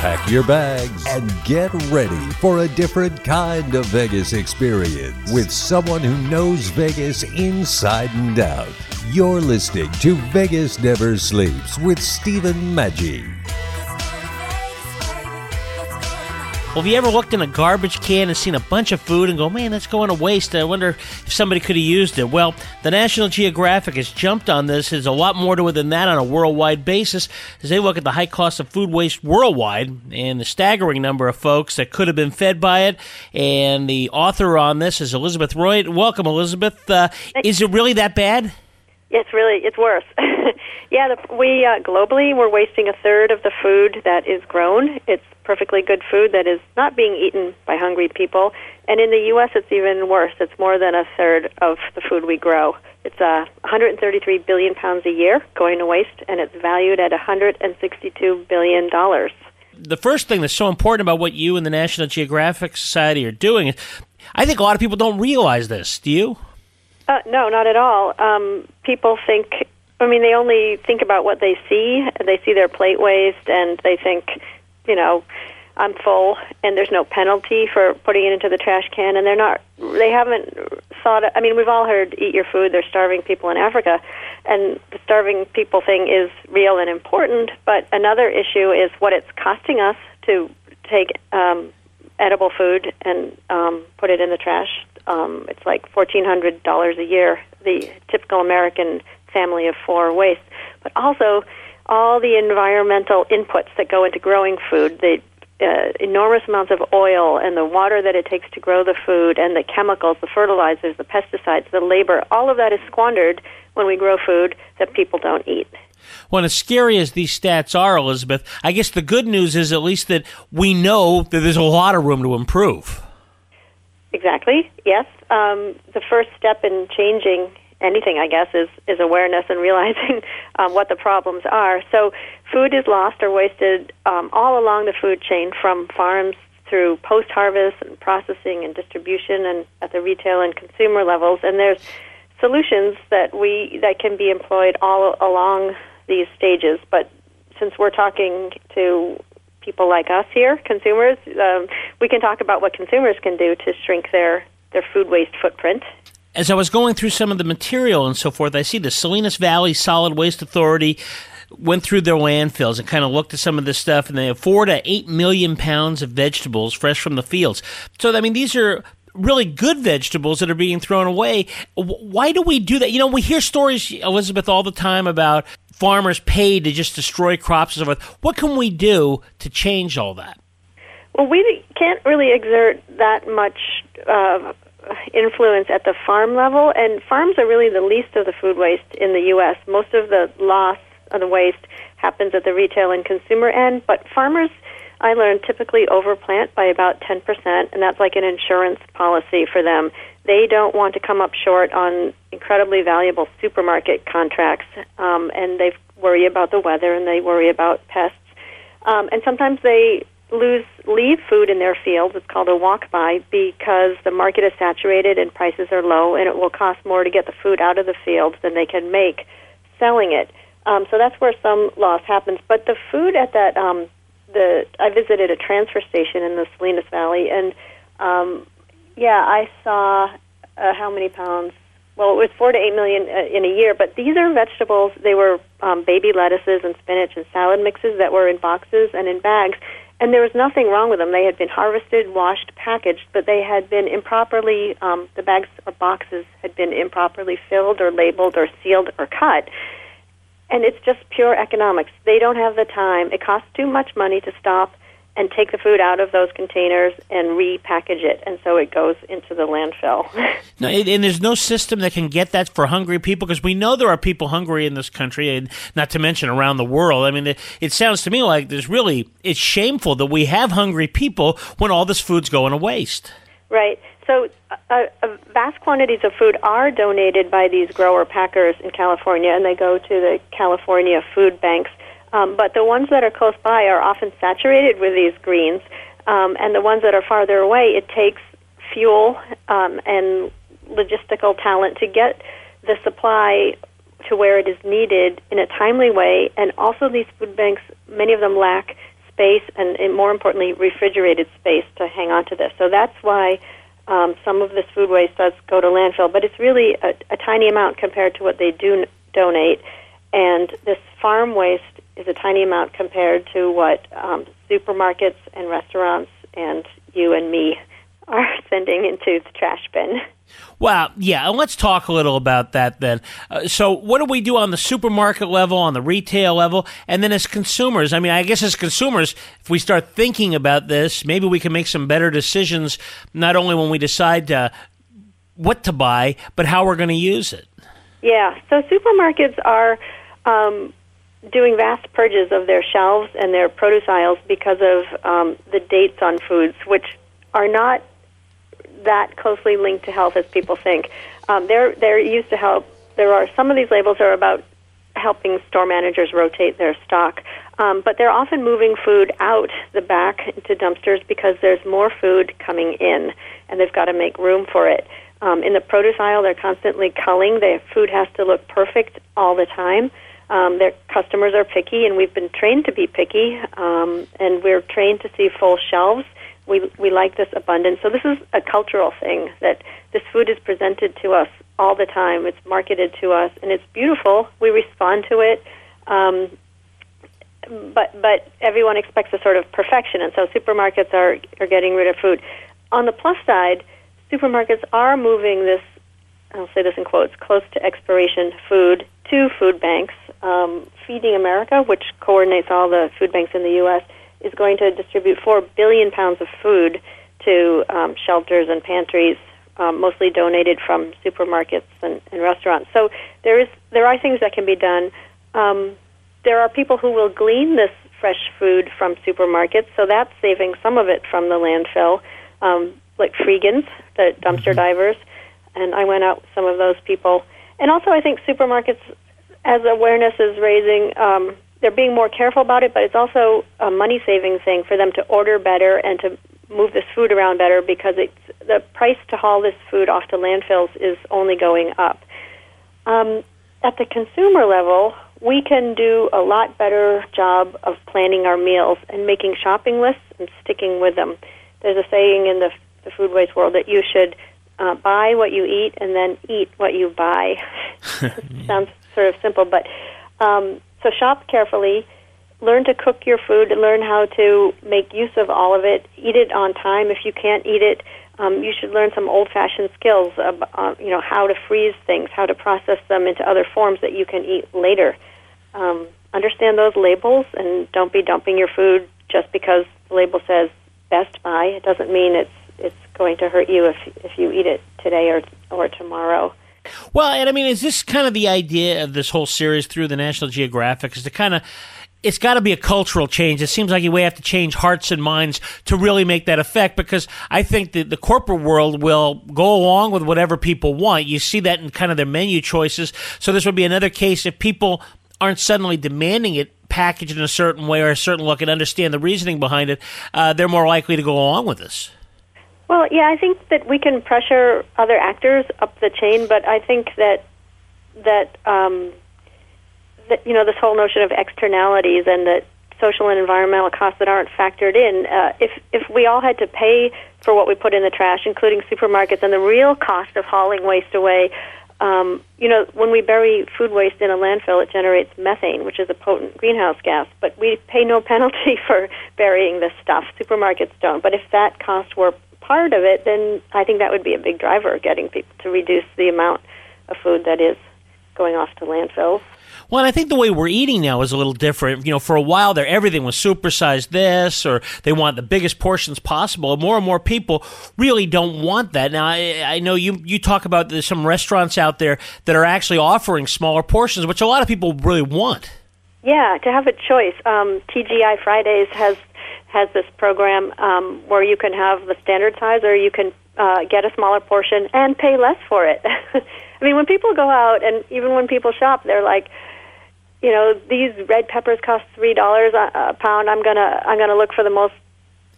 Pack your bags and get ready for a different kind of Vegas experience with someone who knows Vegas inside and out. You're listening to Vegas Never Sleeps with Steven Maggi. Well, have you ever looked in a garbage can and seen a bunch of food and go, man, that's going to waste. I wonder if somebody could have used it. Well, the National Geographic has jumped on this. There's a lot more to it than that on a worldwide basis as they look at the high cost of food waste worldwide and the staggering number of folks that could have been fed by it. And the author on this is Elizabeth Royte. Welcome, Elizabeth. Is it really that bad? It's worse. Yeah, we globally, we're wasting a third of the food that is grown. It's perfectly good food that is not being eaten by hungry people. And in the U.S., it's even worse. It's more than a third of the food we grow. It's 133 billion pounds a year going to waste, and it's valued at $162 billion. The first thing that's so important about what you and the National Geographic Society are doing, is, I think a lot of people don't realize this. Do you? No, not at all. People think, they only think about what they see. They see their plate waste, and they think, I'm full, and there's no penalty for putting it into the trash can, and we've all heard eat your food. There's starving people in Africa, and the starving people thing is real and important, but another issue is what it's costing us to take edible food and put it in the trash. It's like $1,400 a year, the typical American family of four waste, but also all the environmental inputs that go into growing food, the enormous amounts of oil and the water that it takes to grow the food and the chemicals, the fertilizers, the pesticides, the labor, all of that is squandered when we grow food that people don't eat. Well, as scary as these stats are, Elizabeth, I guess the good news is at least that we know that there's a lot of room to improve. Exactly, yes. The first step in changing anything, I guess, is awareness and realizing what the problems are. So food is lost or wasted all along the food chain, from farms through post-harvest and processing and distribution and at the retail and consumer levels. And there's solutions that can be employed all along these stages. But since we're talking to people like us here, consumers, we can talk about what consumers can do to shrink their food waste footprint. As I was going through some of the material and so forth, I see the Salinas Valley Solid Waste Authority went through their landfills and kind of looked at some of this stuff, and they have 4 to 8 million pounds of vegetables fresh from the fields. So, these are really good vegetables that are being thrown away. Why do we do that? We hear stories, Elizabeth, all the time about farmers paid to just destroy crops and so forth. What can we do to change all that? Well, we can't really exert that much influence at the farm level, and farms are really the least of the food waste in the U.S. Most of the loss of the waste happens at the retail and consumer end, but farmers, I learned, typically overplant by about 10%, and that's like an insurance policy for them. They don't want to come up short on incredibly valuable supermarket contracts, and they worry about the weather and they worry about pests, and sometimes they leave food in their fields. It's called a walk-by because the market is saturated and prices are low, and it will cost more to get the food out of the fields than they can make selling it. So that's where some loss happens. But the food at that, I visited a transfer station in the Salinas Valley, and I saw how many pounds. Well, it was 4 to 8 million in a year, but these are vegetables. They were baby lettuces and spinach and salad mixes that were in boxes and in bags. And there was nothing wrong with them. They had been harvested, washed, packaged, but they had been improperly, the bags or boxes had been improperly filled or labeled or sealed or cut. And it's just pure economics. They don't have the time. It costs too much money to stop and take the food out of those containers and repackage it, and so it goes into the landfill. No, and there's no system that can get that for hungry people, because we know there are people hungry in this country, and not to mention around the world. It sounds to me like it's shameful that we have hungry people when all this food's going to waste. Right. So Vast quantities of food are donated by these grower packers in California, and they go to the California food banks. But the ones that are close by are often saturated with these greens, and the ones that are farther away, it takes fuel and logistical talent to get the supply to where it is needed in a timely way. And also these food banks, many of them lack space and more importantly, refrigerated space to hang on to this. So that's why some of this food waste does go to landfill, but it's really a tiny amount compared to what they do donate. And this farm waste is a tiny amount compared to what supermarkets and restaurants and you and me are sending into the trash bin. Well, yeah, let's talk a little about that then. So what do we do on the supermarket level, on the retail level, and then as consumers? I mean, I guess as consumers, if we start thinking about this, maybe we can make some better decisions, not only when we decide what to buy, but how we're going to use it. Yeah, so supermarkets are doing vast purges of their shelves and their produce aisles because of the dates on foods, which are not that closely linked to health as people think. They're used to help. There are some of these labels are about helping store managers rotate their stock, but they're often moving food out the back into dumpsters because there's more food coming in, and they've got to make room for it. In the produce aisle, they're constantly culling. Their food has to look perfect all the time. Their customers are picky, and we've been trained to be picky, and we're trained to see full shelves. We like this abundance. So this is a cultural thing, that this food is presented to us all the time. It's marketed to us, and it's beautiful. We respond to it, but everyone expects a sort of perfection, and so supermarkets are getting rid of food. On the plus side, supermarkets are moving this, I'll say this in quotes, close to expiration food to food banks. Feeding America, which coordinates all the food banks in the U.S., is going to distribute 4 billion pounds of food to shelters and pantries, mostly donated from supermarkets and restaurants. So there are things that can be done. There are people who will glean this fresh food from supermarkets, so that's saving some of it from the landfill, like freegans, the dumpster divers, and I went out with some of those people. And also, I think supermarkets, as awareness is raising, they're being more careful about it, but it's also a money-saving thing for them to order better and to move this food around better, because it's, the price to haul this food off to landfills is only going up. At the consumer level, we can do a lot better job of planning our meals and making shopping lists and sticking with them. There's a saying in the food waste world that you should buy what you eat and then eat what you buy. Sounds sort of simple, but... So shop carefully, learn to cook your food, and learn how to make use of all of it. Eat it on time. If you can't eat it, you should learn some old-fashioned skills, how to freeze things, how to process them into other forms that you can eat later. Understand those labels, and don't be dumping your food just because the label says best by. It doesn't mean it's going to hurt you if you eat it today or tomorrow. Well, and I mean, is this kind of the idea of this whole series through the National Geographic, is to kind of, it's got to be a cultural change. It seems like we have to change hearts and minds to really make that effect, because I think that the corporate world will go along with whatever people want. You see that in kind of their menu choices. So this would be another case if people aren't suddenly demanding it packaged in a certain way or a certain look and understand the reasoning behind it, they're more likely to go along with this. Well, yeah, I think that we can pressure other actors up the chain, but I think that this whole notion of externalities and the social and environmental costs that aren't factored in, if we all had to pay for what we put in the trash, including supermarkets, and the real cost of hauling waste away, when we bury food waste in a landfill, it generates methane, which is a potent greenhouse gas, but we pay no penalty for burying this stuff. Supermarkets don't. But if that cost were part of it, then I think that would be a big driver of getting people to reduce the amount of food that is going off to landfills. Well, and I think the way we're eating now is a little different. You know, for a while there, everything was supersized this, or they want the biggest portions possible. More and more people really don't want that. Now, I know you talk about there's some restaurants out there that are actually offering smaller portions, which a lot of people really want. Yeah, to have a choice. TGI Fridays has this program where you can have the standard size, or you can get a smaller portion and pay less for it. I mean, when people go out and even when people shop, they're like, you know, these red peppers cost $3 a pound. I'm gonna look for the most.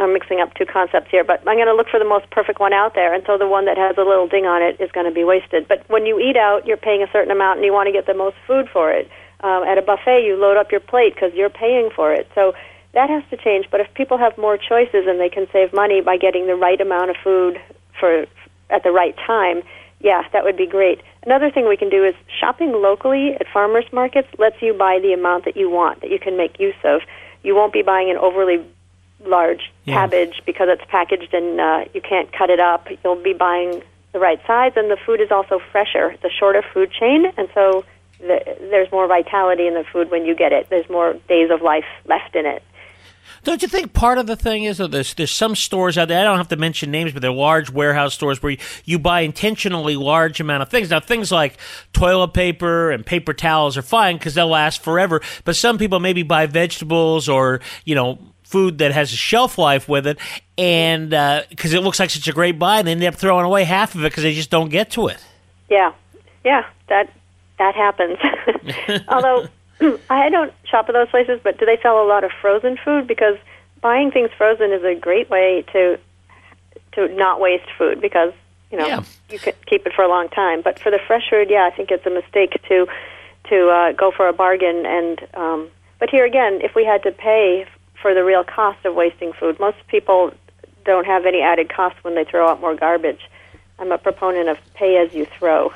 I'm mixing up two concepts here, but I'm going to look for the most perfect one out there, and so the one that has a little ding on it is going to be wasted. But when you eat out, you're paying a certain amount, and you want to get the most food for it. At a buffet, you load up your plate because you're paying for it. So that has to change. But if people have more choices and they can save money by getting the right amount of food for at the right time, yeah, that would be great. Another thing we can do is shopping locally at farmers markets lets you buy the amount that you want, that you can make use of. You won't be buying an overly large cabbage because it's packaged and you can't cut it up. You'll be buying the right size, and the food is also fresher. It's a shorter food chain, and so there's more vitality in the food when you get it. There's more days of life left in it. Don't you think part of the thing is that there's some stores out there, I don't have to mention names, but they're large warehouse stores where you buy intentionally large amount of things. Now, things like toilet paper and paper towels are fine because they'll last forever, but some people maybe buy vegetables or, you know, food that has a shelf life with it, and because it looks like such a great buy, and they end up throwing away half of it because they just don't get to it. Yeah, that happens. Although I don't shop at those places, but do they sell a lot of frozen food? Because buying things frozen is a great way to not waste food because you can keep it for a long time. But for the fresh food, I think it's a mistake to go for a bargain. And but here again, if we had to pay for the real cost of wasting food. Most people don't have any added cost when they throw out more garbage. I'm a proponent of pay as you throw.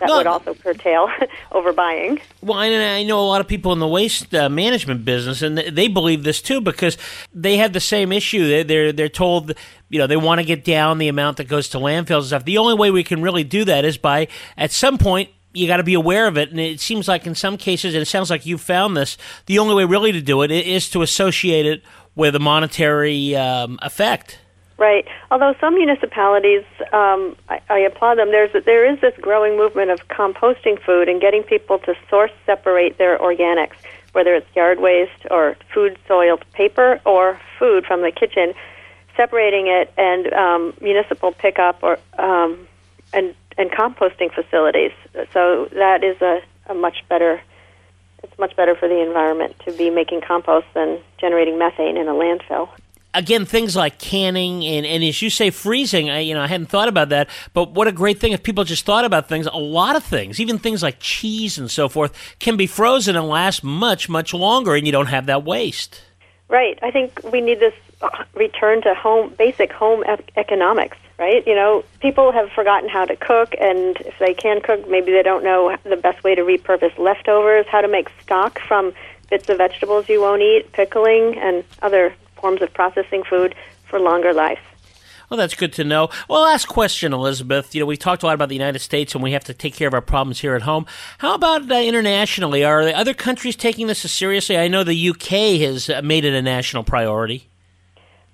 That would also curtail overbuying. Well, and I know a lot of people in the waste management business, and they believe this too because they have the same issue. They're told, you know, they want to get down the amount that goes to landfills and stuff. The only way we can really do that is by, at some point, you got to be aware of it, and it seems like in some cases, and it sounds like you found this, the only way really to do it is to associate it with a monetary effect. Right. Although some municipalities, I applaud them, there is this growing movement of composting food and getting people to source separate their organics, whether it's yard waste or food-soiled paper or food from the kitchen, separating it and municipal pickup or and composting facilities. So that is a much better, it's much better for the environment to be making compost than generating methane in a landfill. Again, things like canning and as you say, freezing, I hadn't thought about that, but what a great thing if people just thought about things. A lot of things, even things like cheese and so forth, can be frozen and last much, much longer, and you don't have that waste. Right. I think we need this return to basic home economics, right? You know, people have forgotten how to cook, and if they can cook, maybe they don't know the best way to repurpose leftovers, how to make stock from bits of vegetables you won't eat, pickling, and other forms of processing food for longer life. Well, that's good to know. Well, last question, Elizabeth. You know, we talked a lot about the United States, and we have to take care of our problems here at home. How about internationally? Are the other countries taking this as seriously? I know the UK has made it a national priority.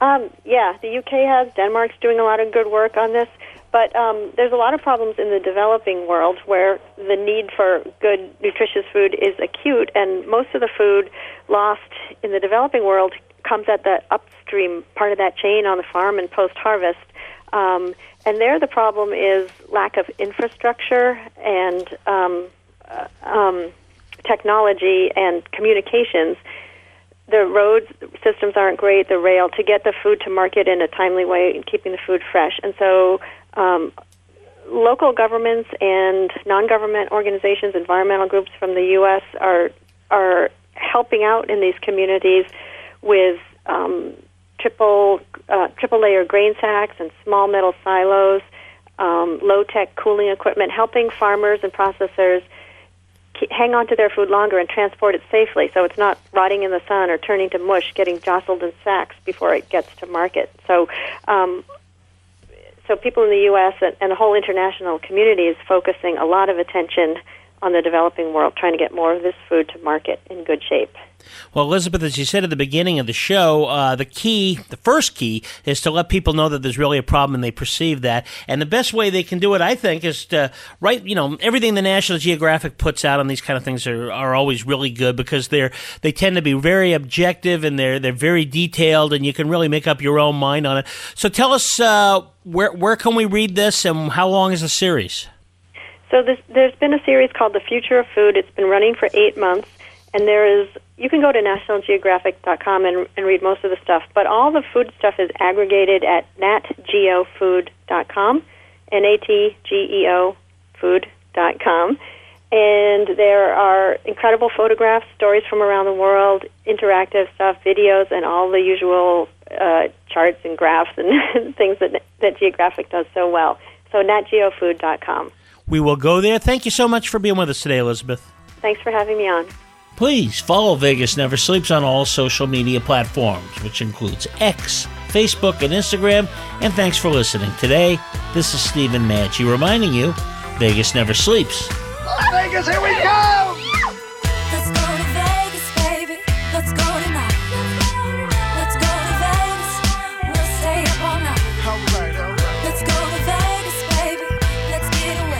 The UK has. Denmark's doing a lot of good work on this. But there's a lot of problems in the developing world where the need for good, nutritious food is acute, and most of the food lost in the developing world comes at the upstream part of that chain on the farm and post-harvest. And there the problem is lack of infrastructure and technology and communications. The road systems aren't great, the rail, to get the food to market in a timely way and keeping the food fresh. And so local governments and non-government organizations, environmental groups from the U.S. are helping out in these communities with triple layer grain sacks and small metal silos, low-tech cooling equipment, helping farmers and processors hang on to their food longer and transport it safely so it's not rotting in the sun or turning to mush, getting jostled in sacks before it gets to market. So people in the U.S. and the whole international community is focusing a lot of attention on the developing world, trying to get more of this food to market in good shape. Well, Elizabeth, as you said at the beginning of the show, the first key is to let people know that there's really a problem and they perceive that. And the best way they can do it, I think, is to write, you know, everything the National Geographic puts out on these kind of things are always really good because they tend to be very objective and they're very detailed and you can really make up your own mind on it. So tell us, where can we read this and how long is the series? So there's been a series called The Future of Food. It's been running for 8 months, and you can go to nationalgeographic.com and read most of the stuff, but all the food stuff is aggregated at natgeofood.com, N-A-T-G-E-O food.com, and there are incredible photographs, stories from around the world, interactive stuff, videos, and all the usual charts and graphs and things that Geographic does so well. So natgeofood.com. We will go there. Thank you so much for being with us today, Elizabeth. Thanks for having me on. Please follow Vegas Never Sleeps on all social media platforms, which includes X, Facebook, and Instagram. And thanks for listening. Today, this is Steven Maggi reminding you, Vegas Never Sleeps. Las Vegas, here we go! Let's go to Vegas, baby. Let's go tonight. Let's go to Vegas. We'll stay up all night. All right. Let's go to Vegas, baby. Let's get away.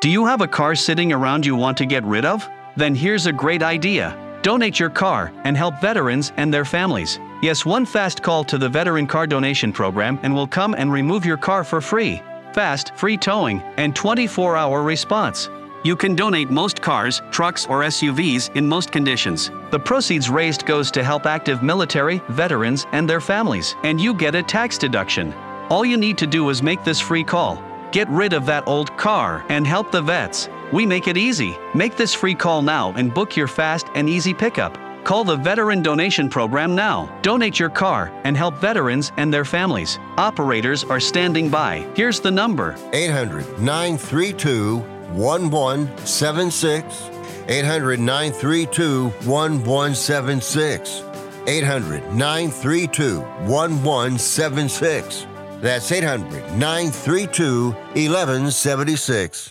Do you have a car sitting around you want to get rid of? Then here's a great idea. Donate your car and help veterans and their families. Yes, one fast call to the Veteran Car Donation Program and we'll come and remove your car for free. Fast, free towing, and 24-hour response. You can donate most cars, trucks, or SUVs in most conditions. The proceeds raised goes to help active military, veterans, and their families, and you get a tax deduction. All you need to do is make this free call. Get rid of that old car and help the vets. We make it easy. Make this free call now and book your fast and easy pickup. Call the Veteran Donation Program now. Donate your car and help veterans and their families. Operators are standing by. Here's the number. 800-932-1176. 800-932-1176. 800-932-1176. That's 800-932-1176.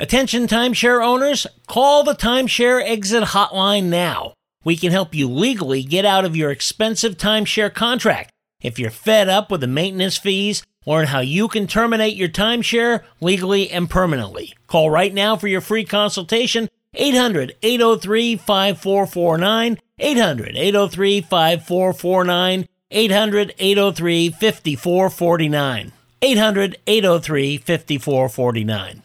Attention timeshare owners, call the timeshare exit hotline now. We can help you legally get out of your expensive timeshare contract. If you're fed up with the maintenance fees, learn how you can terminate your timeshare legally and permanently. Call right now for your free consultation, 800-803-5449, 800-803-5449, 800-803-5449, 800-803-5449.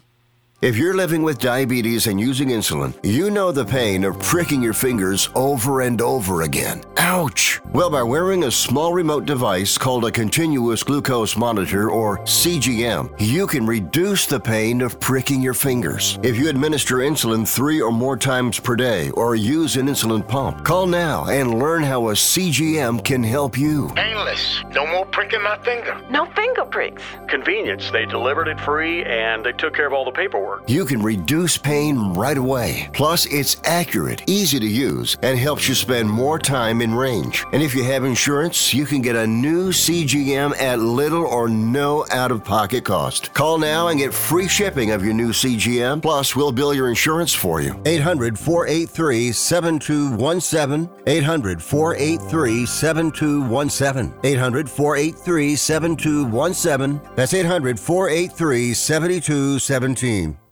If you're living with diabetes and using insulin, you know the pain of pricking your fingers over and over again. Ouch! Well, by wearing a small remote device called a continuous glucose monitor, or CGM, you can reduce the pain of pricking your fingers. If you administer insulin 3 or more times per day or use an insulin pump, call now and learn how a CGM can help you. Painless. No more pricking my finger. No finger pricks. Convenience. They delivered it free and they took care of all the paperwork. You can reduce pain right away. Plus, it's accurate, easy to use, and helps you spend more time in minimum range. And if you have insurance, you can get a new CGM at little or no out-of-pocket cost. Call now and get free shipping of your new CGM. Plus, we'll bill your insurance for you. 800-483-7217. 800-483-7217. 800-483-7217. That's 800-483-7217.